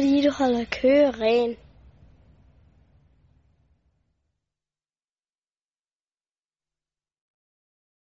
fordi du holder Køge ren.